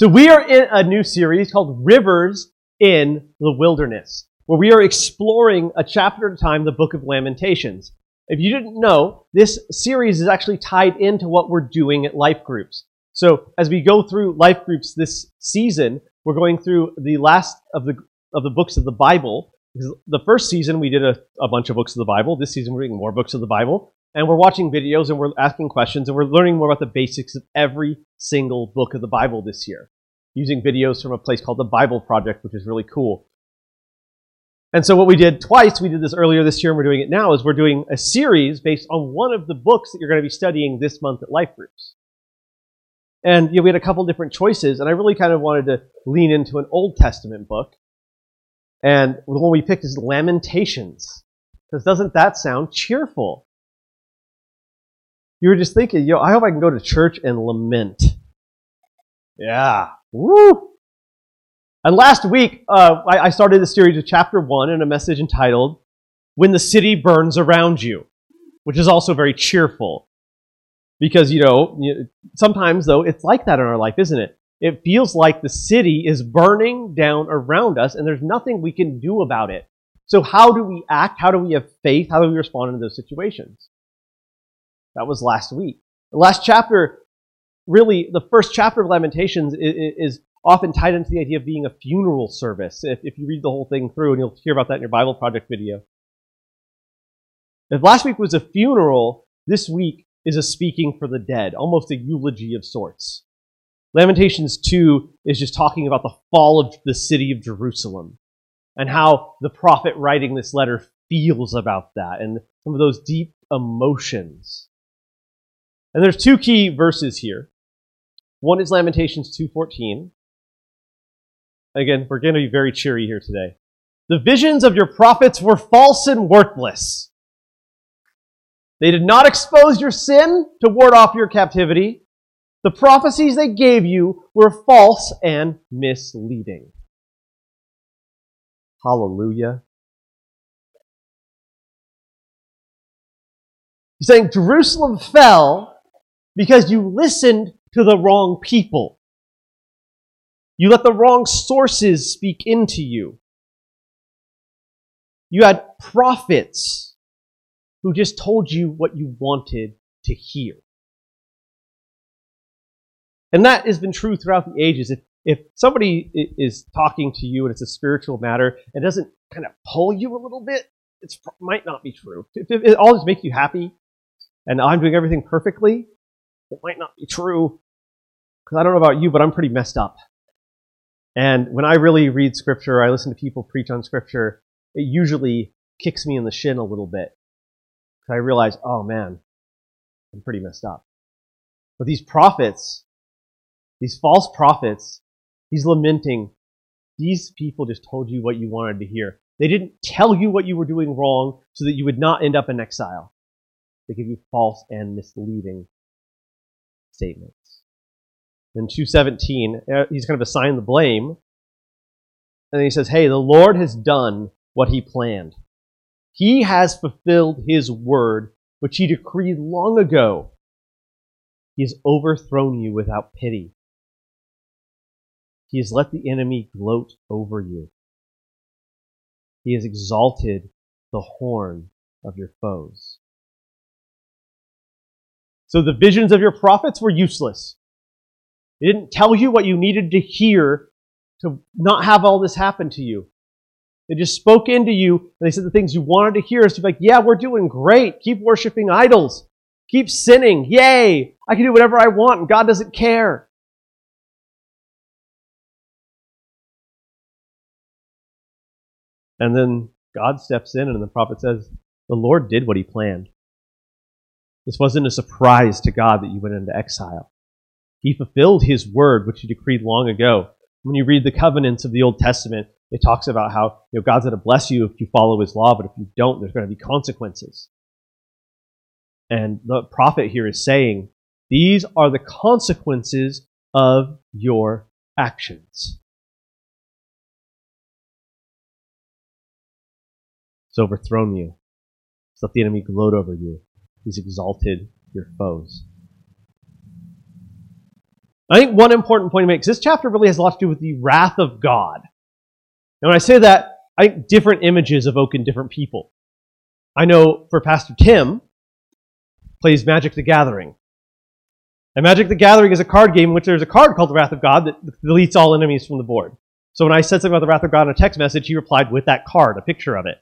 So we are in a new series called Rivers in the Wilderness, where we are exploring a chapter at a time, the Book of Lamentations. If you didn't know, this series is actually tied into what we're doing at Life Groups. So as we go through Life Groups this season, we're going through the last of the books of the Bible. The first season we did a bunch of books of the Bible. This season we're reading more books of the Bible. And we're watching videos and we're asking questions and we're learning more about the basics of every single book of the Bible this year, using videos from a place called The Bible Project, which is really cool. And so what we did twice, we did this earlier this year and we're doing it now, is we're doing a series based on one of the books that you're going to be studying this month at Life Groups. And we had a couple different choices, and I really kind of wanted to lean into an Old Testament book. And the one we picked is Lamentations, because doesn't that sound cheerful? You were just thinking, I hope I can go to church and lament. Yeah. Woo! And last week, I started the series with chapter 1 in a message entitled, When the City Burns Around You, which is also very cheerful. Because, sometimes, though, it's like that in our life, isn't it? It feels like the city is burning down around us, and there's nothing we can do about it. So how do we act? How do we have faith? How do we respond in those situations? That was last week. The last chapter, really, the first chapter of Lamentations is often tied into the idea of being a funeral service. If you read the whole thing through, and you'll hear about that in your Bible Project video. If last week was a funeral, this week is a speaking for the dead, almost a eulogy of sorts. Lamentations 2 is just talking about the fall of the city of Jerusalem and how the prophet writing this letter feels about that and some of those deep emotions. And there's two key verses here. One is Lamentations 2:14. Again, we're going to be very cheery here today. The visions of your prophets were false and worthless. They did not expose your sin to ward off your captivity. The prophecies they gave you were false and misleading. Hallelujah. He's saying Jerusalem fell because you listened to the wrong people. You let the wrong sources speak into you. You had prophets who just told you what you wanted to hear. And that has been true throughout the ages. If somebody is talking to you and it's a spiritual matter and doesn't kind of pull you a little bit, it might not be true. If it always makes you happy, and I'm doing everything perfectly, it might not be true. Because I don't know about you, but I'm pretty messed up. And when I really read Scripture, I listen to people preach on Scripture, it usually kicks me in the shin a little bit. Because I realize, oh man, I'm pretty messed up. But these prophets, these false prophets, he's lamenting, these people just told you what you wanted to hear. They didn't tell you what you were doing wrong so that you would not end up in exile. They give you false and misleading statements. In 2:17, he's kind of assigned the blame. And then he says, hey, the Lord has done what he planned. He has fulfilled his word, which he decreed long ago. He has overthrown you without pity. He has let the enemy gloat over you. He has exalted the horn of your foes. So the visions of your prophets were useless. They didn't tell you what you needed to hear to not have all this happen to you. They just spoke into you, and they said the things you wanted to hear. So you're like, yeah, we're doing great. Keep worshiping idols. Keep sinning. Yay! I can do whatever I want, and God doesn't care. And then God steps in, and the prophet says, the Lord did what he planned. This wasn't a surprise to God that you went into exile. He fulfilled his word, which he decreed long ago. When you read the covenants of the Old Testament, it talks about how God's going to bless you if you follow his law, but if you don't, there's going to be consequences. And the prophet here is saying, these are the consequences of your actions. He's overthrown you. He's let the enemy gloat over you. He's exalted your foes. I think one important point to make, because this chapter really has a lot to do with the wrath of God. Now, when I say that, I think different images evoke in different people. I know for Pastor Tim, plays Magic the Gathering. And Magic the Gathering is a card game in which there's a card called the Wrath of God that deletes all enemies from the board. So when I said something about the Wrath of God in a text message, he replied with that card, a picture of it.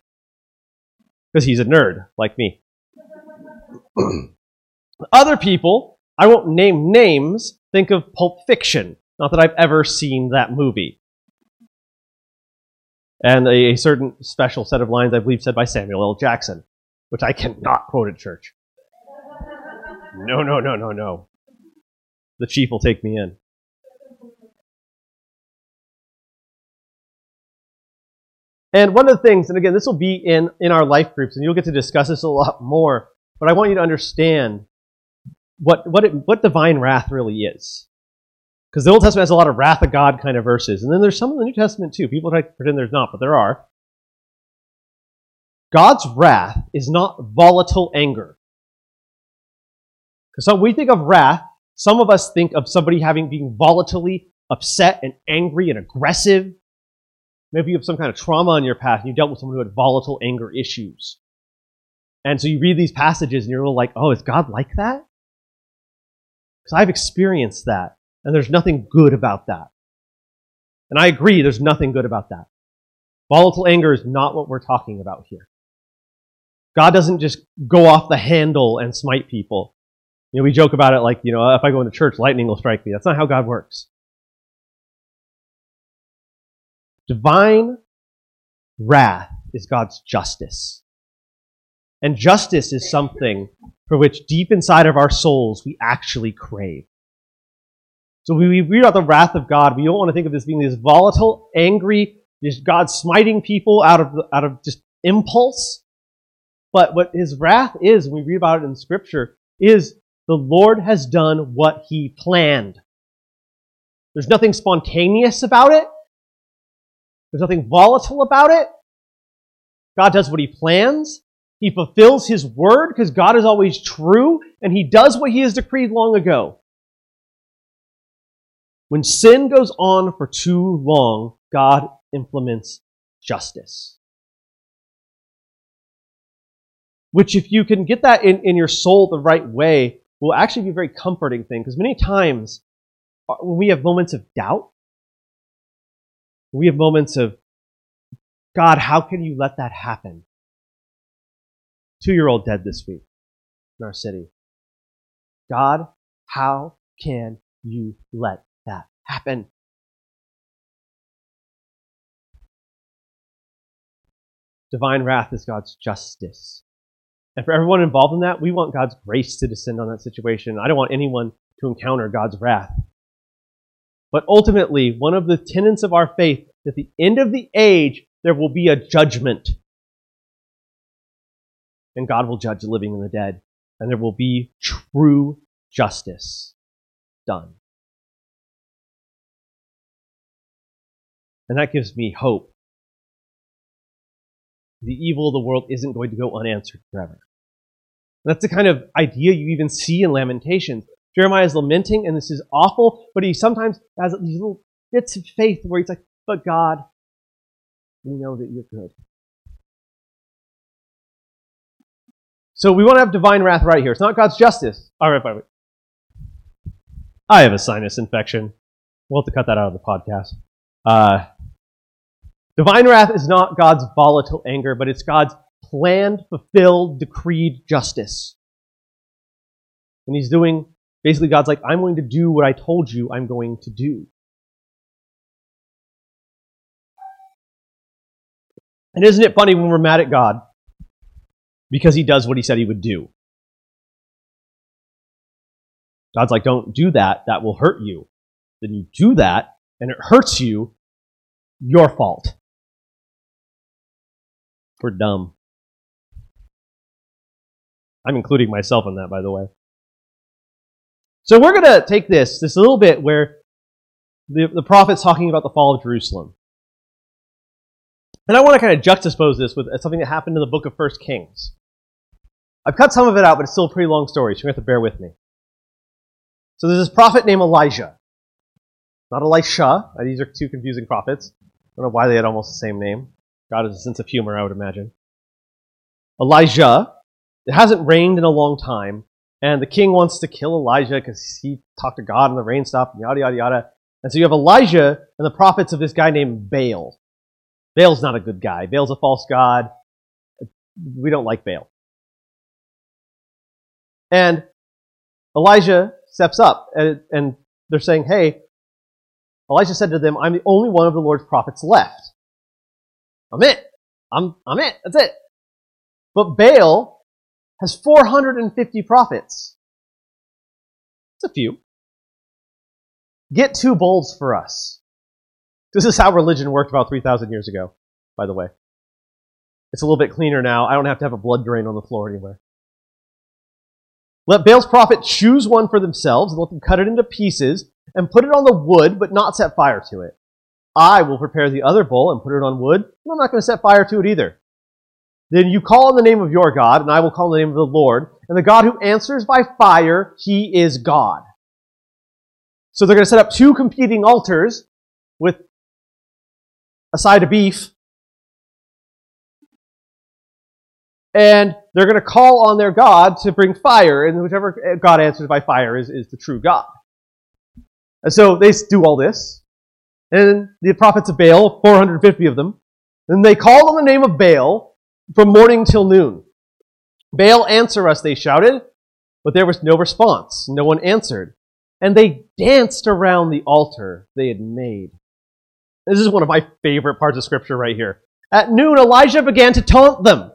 Because he's a nerd, like me. Other people, I won't name names, think of Pulp Fiction. Not that I've ever seen that movie. And a certain special set of lines, I believe, said by Samuel L. Jackson, which I cannot quote at church. No. The chief will take me in. And one of the things, and again, this will be in our life groups, and you'll get to discuss this a lot more, but I want you to understand what divine wrath really is. Because the Old Testament has a lot of wrath of God kind of verses, and then there's some in the New Testament too. People try to pretend there's not, but there are. God's wrath is not volatile anger. So we think of wrath, some of us think of somebody being volatilely upset and angry and aggressive. Maybe you have some kind of trauma in your past and you dealt with someone who had volatile anger issues. And so you read these passages and you're a little like, oh, is God like that? Because I've experienced that, and there's nothing good about that. And I agree, there's nothing good about that. Volatile anger is not what we're talking about here. God doesn't just go off the handle and smite people. You know, we joke about it like, you know, if I go into church, lightning will strike me. That's not how God works. Divine wrath is God's justice. And justice is something for which deep inside of our souls we actually crave. So when we read about the wrath of God, we don't want to think of this being this volatile, angry, just God smiting people out of just impulse. But what his wrath is, when we read about it in Scripture, is the Lord has done what he planned. There's nothing spontaneous about it. There's nothing volatile about it. God does what he plans. He fulfills his word because God is always true, and he does what he has decreed long ago. When sin goes on for too long, God implements justice. Which, if you can get that in your soul the right way, will actually be a very comforting thing. Because many times, when we have moments of doubt, we have moments of, God, how can you let that happen? 2-year-old dead this week in our city. God, how can you let that happen? Divine wrath is God's justice. And for everyone involved in that, we want God's grace to descend on that situation. I don't want anyone to encounter God's wrath. But ultimately, one of the tenets of our faith, at the end of the age, there will be a judgment. And God will judge the living and the dead. And there will be true justice done. And that gives me hope. The evil of the world isn't going to go unanswered forever. That's the kind of idea you even see in Lamentations. Jeremiah is lamenting, and this is awful, but he sometimes has these little bits of faith where he's like, but God, we know that you're good. So we want to have divine wrath right here. It's not God's justice. All right, wait. I have a sinus infection. We'll have to cut that out of the podcast. Divine wrath is not God's volatile anger, but it's God's planned, fulfilled, decreed justice. And he's doing, basically God's like, I'm going to do what I told you I'm going to do. And isn't it funny when we're mad at God? Because he does what he said he would do. God's like, don't do that, that will hurt you. Then you do that, and it hurts you, your fault. We're dumb. I'm including myself in that, by the way. So we're going to take this little bit where the prophet's talking about the fall of Jerusalem. And I want to kind of juxtapose this with something that happened in the book of First Kings. I've cut some of it out, but it's still a pretty long story, so you're going to have to bear with me. So there's this prophet named Elijah. not Elisha. These are two confusing prophets. I don't know why they had almost the same name. God has a sense of humor, I would imagine. Elijah. It hasn't rained in a long time, and the king wants to kill Elijah because he talked to God and the rain stopped, and yada, yada, yada. And so you have Elijah and the prophets of this guy named Baal. Baal's not a good guy. Baal's a false god. We don't like Baal. And Elijah steps up, and they're saying, hey, Elijah said to them, I'm the only one of the Lord's prophets left. I'm it. I'm it. That's it. But Baal has 450 prophets. It's a few. Get two bowls for us. This is how religion worked about 3,000 years ago, by the way. It's a little bit cleaner now. I don't have to have a blood drain on the floor anywhere. Let Baal's prophet choose one for themselves, and let them cut it into pieces, and put it on the wood, but not set fire to it. I will prepare the other bowl and put it on wood, and I'm not going to set fire to it either. Then you call on the name of your God, and I will call on the name of the Lord, and the God who answers by fire, he is God. So they're going to set up two competing altars with a side of beef, and they're going to call on their God to bring fire, and whichever God answers by fire is the true God. And so they do all this, and the prophets of Baal, 450 of them, and they called on the name of Baal from morning till noon. Baal, answer us, they shouted, but there was no response. No one answered. And they danced around the altar they had made. This is one of my favorite parts of Scripture right here. At noon, Elijah began to taunt them.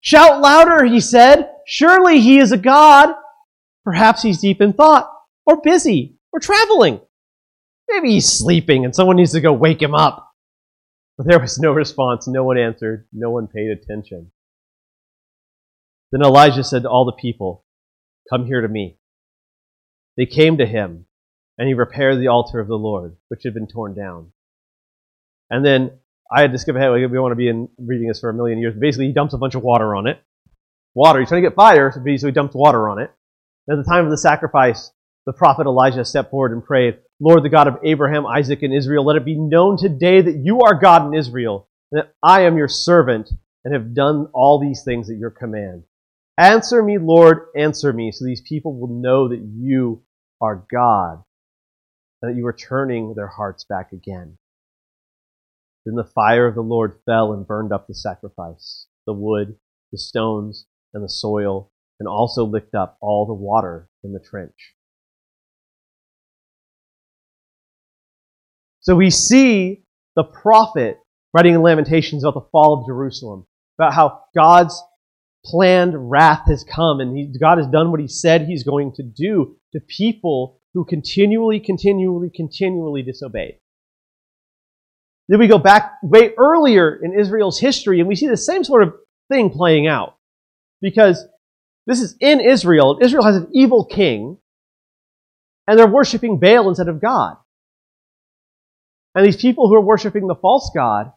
Shout louder, he said. Surely he is a god. Perhaps he's deep in thought, or busy, or traveling. Maybe he's sleeping and someone needs to go wake him up. But there was no response. No one answered. No one paid attention. Then Elijah said to all the people, come here to me. They came to him, and he repaired the altar of the Lord, which had been torn down. And then, I had to skip ahead, we want to be in reading this for a million years. Basically, he dumps a bunch of water on it. Water, he's trying to get fire, so he dumps water on it. And at the time of the sacrifice, the prophet Elijah stepped forward and prayed, Lord, the God of Abraham, Isaac, and Israel, let it be known today that you are God in Israel, and that I am your servant, and have done all these things at your command. Answer me, Lord, answer me, so these people will know that you are God, and that you are turning their hearts back again. Then the fire of the Lord fell and burned up the sacrifice, the wood, the stones, and the soil, and also licked up all the water in the trench. So we see the prophet writing in Lamentations about the fall of Jerusalem, about how God's planned wrath has come, and God has done what he said he's going to do to people who continually disobeyed. Then we go back way earlier in Israel's history, and we see the same sort of thing playing out. Because this is in Israel. Israel has an evil king, and they're worshiping Baal instead of God. And these people who are worshiping the false god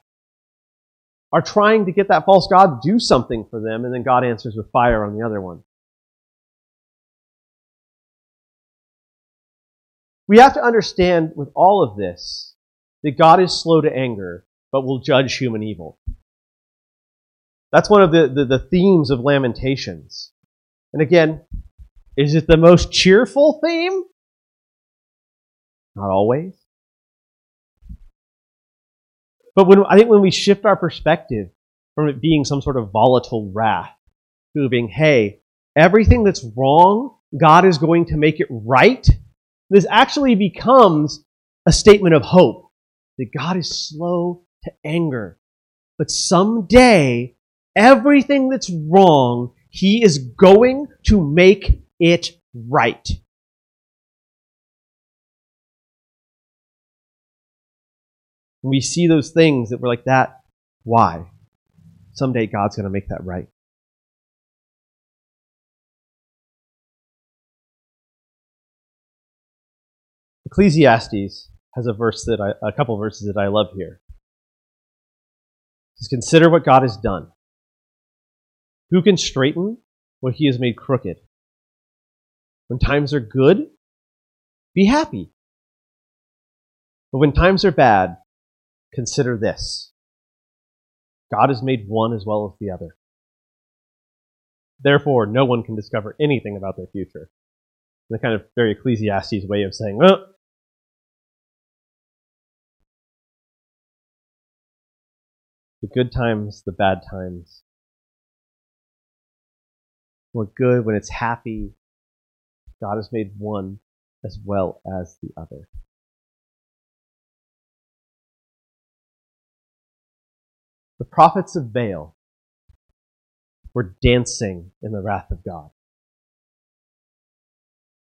are trying to get that false god to do something for them, and then God answers with fire on the other one. We have to understand with all of this that God is slow to anger, but will judge human evil. That's one of the themes of Lamentations. And again, is it the most cheerful theme? Not always. But I think when we shift our perspective from it being some sort of volatile wrath to being, hey, everything that's wrong, God is going to make it right, this actually becomes a statement of hope that God is slow to anger. But someday, everything that's wrong, he is going to make it right. We see those things that we're like, that, why? Someday God's going to make that right. Ecclesiastes has a couple of verses that I love here. It says, consider what God has done. Who can straighten what he has made crooked? When times are good, be happy. But when times are bad, consider this. God has made one as well as the other. Therefore, no one can discover anything about their future. The kind of very Ecclesiastes way of saying, well, the good times, the bad times. We're good when it's happy. God has made one as well as the other. The prophets of Baal were dancing in the wrath of God.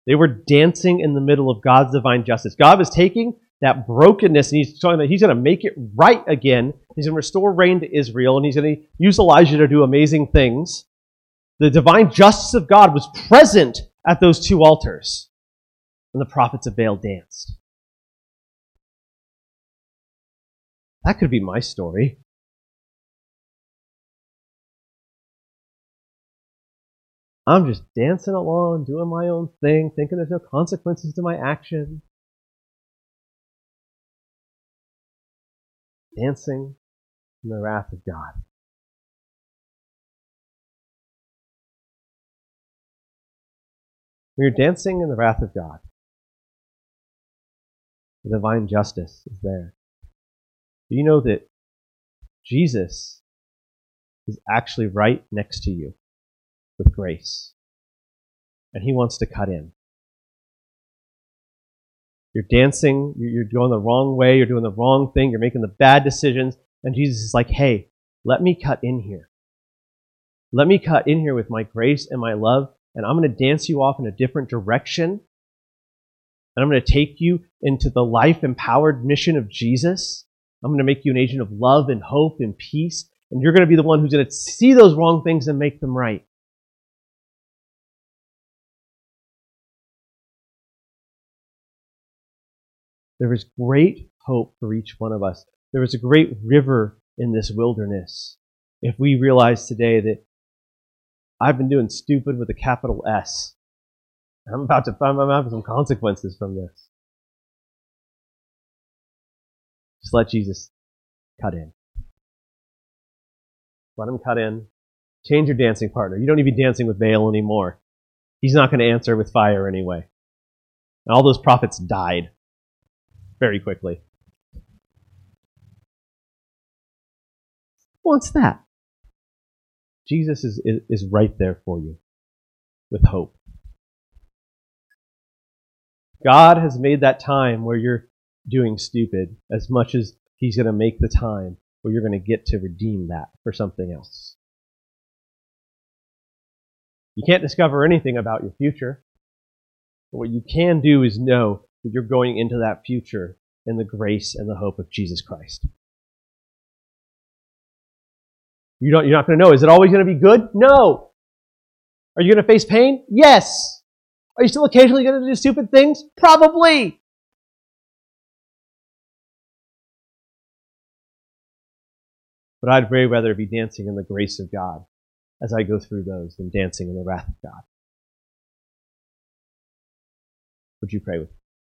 They were dancing in the middle of God's divine justice. God was taking that brokenness, and he's telling that he's going to make it right again. He's going to restore rain to Israel, and he's going to use Elijah to do amazing things. The divine justice of God was present at those two altars, and the prophets of Baal danced. That could be my story. I'm just dancing along, doing my own thing, thinking there's no consequences to my action. Dancing in the wrath of God. When you're dancing in the wrath of God, the divine justice is there. Do you know that Jesus is actually right next to you? With grace. And he wants to cut in. You're dancing, you're going the wrong way, you're doing the wrong thing, you're making the bad decisions, and Jesus is like, hey, let me cut in here. Let me cut in here with my grace and my love, and I'm going to dance you off in a different direction, and I'm going to take you into the life-empowered mission of Jesus. I'm going to make you an agent of love and hope and peace, and you're going to be the one who's going to see those wrong things and make them right. There is great hope for each one of us. There is a great river in this wilderness. If we realize today that I've been doing stupid with a capital S, I'm about to find out some consequences from this. Just let Jesus cut in. Let him cut in. Change your dancing partner. You don't need to be dancing with Baal anymore. He's not going to answer with fire anyway. And all those prophets died. Very quickly. What's that? Jesus is right there for you with hope. God has made that time where you're doing stupid as much as he's going to make the time where you're going to get to redeem that for something else. You can't discover anything about your future, but what you can do is know that you're going into that future in the grace and the hope of Jesus Christ. You're not going to know. Is it always going to be good? No. Are you going to face pain? Yes. Are you still occasionally going to do stupid things? Probably. But I'd very rather be dancing in the grace of God as I go through those than dancing in the wrath of God. Would you pray with me?